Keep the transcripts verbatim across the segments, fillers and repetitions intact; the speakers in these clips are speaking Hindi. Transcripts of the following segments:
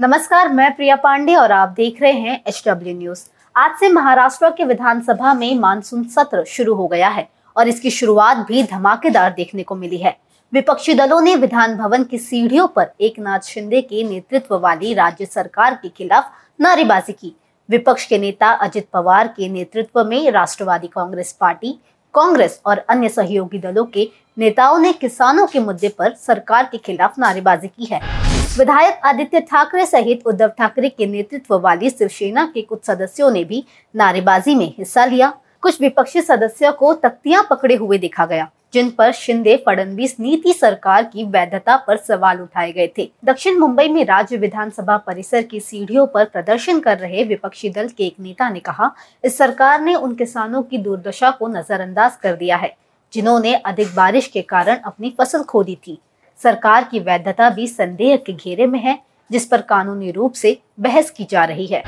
नमस्कार, मैं प्रिया पांडे और आप देख रहे हैं एच डब्ल्यू न्यूज। आज से महाराष्ट्र के विधानसभा में मानसून सत्र शुरू हो गया है और इसकी शुरुआत भी धमाकेदार देखने को मिली है। विपक्षी दलों ने विधान भवन की सीढ़ियों पर एकनाथ शिंदे के नेतृत्व वाली राज्य सरकार के खिलाफ नारेबाजी की। विपक्ष के नेता अजित पवार के नेतृत्व में राष्ट्रवादी कांग्रेस पार्टी, कांग्रेस और अन्य सहयोगी दलों के नेताओं ने किसानों के मुद्दे पर सरकार के खिलाफ नारेबाजी की है। विधायक आदित्य ठाकरे सहित उद्धव ठाकरे के नेतृत्व वाली शिवसेना के कुछ सदस्यों ने भी नारेबाजी में हिस्सा लिया। कुछ विपक्षी सदस्यों को तख्तियां पकड़े हुए देखा गया, जिन पर शिंदे फडणवीस नीति सरकार की वैधता पर सवाल उठाए गए थे। दक्षिण मुंबई में राज्य विधानसभा परिसर की सीढ़ियों पर प्रदर्शन कर रहे विपक्षी दल के एक नेता ने कहा, इस सरकार ने उन किसानों की दुर्दशा को नजरअंदाज कर दिया है जिन्होंने अधिक बारिश के कारण अपनी फसल खो दी थी। सरकार की वैधता भी संदेह के घेरे में है, जिस पर कानूनी रूप से बहस की जा रही है।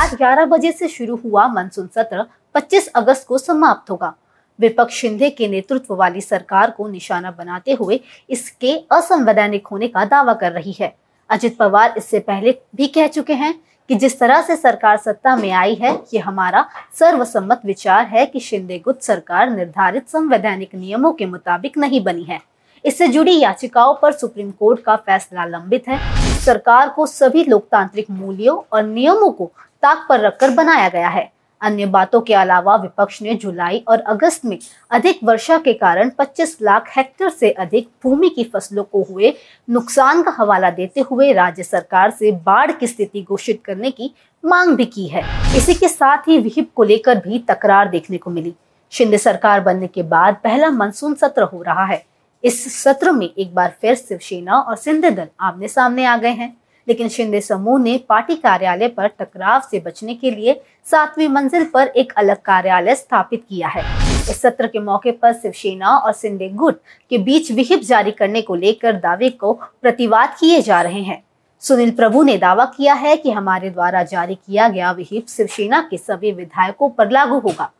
आज ग्यारह बजे से शुरू हुआ मानसून सत्र पच्चीस अगस्त को समाप्त होगा। विपक्ष शिंदे के नेतृत्व वाली सरकार को निशाना बनाते हुए इसके असंवैधानिक होने का दावा कर रही है। अजित पवार इससे पहले भी कह चुके हैं कि जिस तरह से सरकार सत्ता में आई है, ये हमारा सर्वसम्मत विचार है कि शिंदे गुट सरकार निर्धारित संवैधानिक नियमों के मुताबिक नहीं बनी है। इससे जुड़ी याचिकाओं पर सुप्रीम कोर्ट का फैसला लंबित है। सरकार को सभी लोकतांत्रिक मूल्यों और नियमों को ताक पर रखकर बनाया गया है। अन्य बातों के अलावा विपक्ष ने जुलाई और अगस्त में अधिक वर्षा के कारण पच्चीस लाख हेक्टेयर से अधिक भूमि की फसलों को हुए नुकसान का हवाला देते हुए राज्य सरकार से बाढ़ की स्थिति घोषित करने की मांग भी की है। इसी के साथ ही विहिप को लेकर भी तकरार देखने को मिली। शिंदे सरकार बनने के बाद पहला मानसून सत्र हो रहा है। इस सत्र में एक बार फिर शिवसेना और शिंदे दल आमने सामने आ गए हैं, लेकिन शिंदे समूह ने पार्टी कार्यालय पर टकराव से बचने के लिए सातवीं मंजिल पर एक अलग कार्यालय स्थापित किया है। इस सत्र के मौके पर शिवसेना और शिंदे गुट के बीच विहिप जारी करने को लेकर दावे को प्रतिवाद किए जा रहे हैं। सुनील प्रभु ने दावा किया है कि हमारे द्वारा जारी किया गया विहिप शिवसेना के सभी विधायकों पर लागू होगा।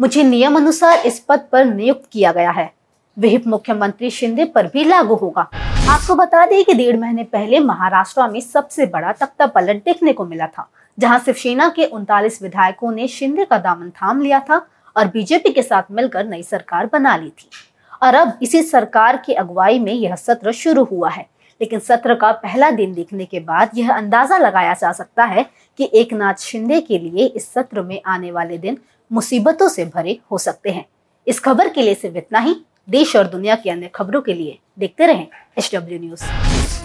मुझे नियम अनुसार इस पद पर नियुक्त किया गया है। विहिप मुख्यमंत्री शिंदे पर भी लागू होगा। आपको बता दें कि डेढ़ महीने पहले महाराष्ट्र में सबसे बड़ा तख्ता पलट देखने को मिला था, जहां शिवसेना के उनतालीस विधायकों ने शिंदे का दामन थाम लिया था और बीजेपी के साथ मिलकर नई सरकार बना ली थी। और अब इसी सरकार की अगुवाई में यह सत्र शुरू हुआ है, लेकिन सत्र का पहला दिन देखने के बाद यह अंदाजा लगाया जा सकता है कि एकनाथ शिंदे के लिए इस सत्र में आने वाले दिन मुसीबतों से भरे हो सकते हैं। इस खबर के लिए सिर्फ इतना ही। देश और दुनिया की अन्य खबरों के लिए देखते रहें एच डब्ल्यू न्यूज।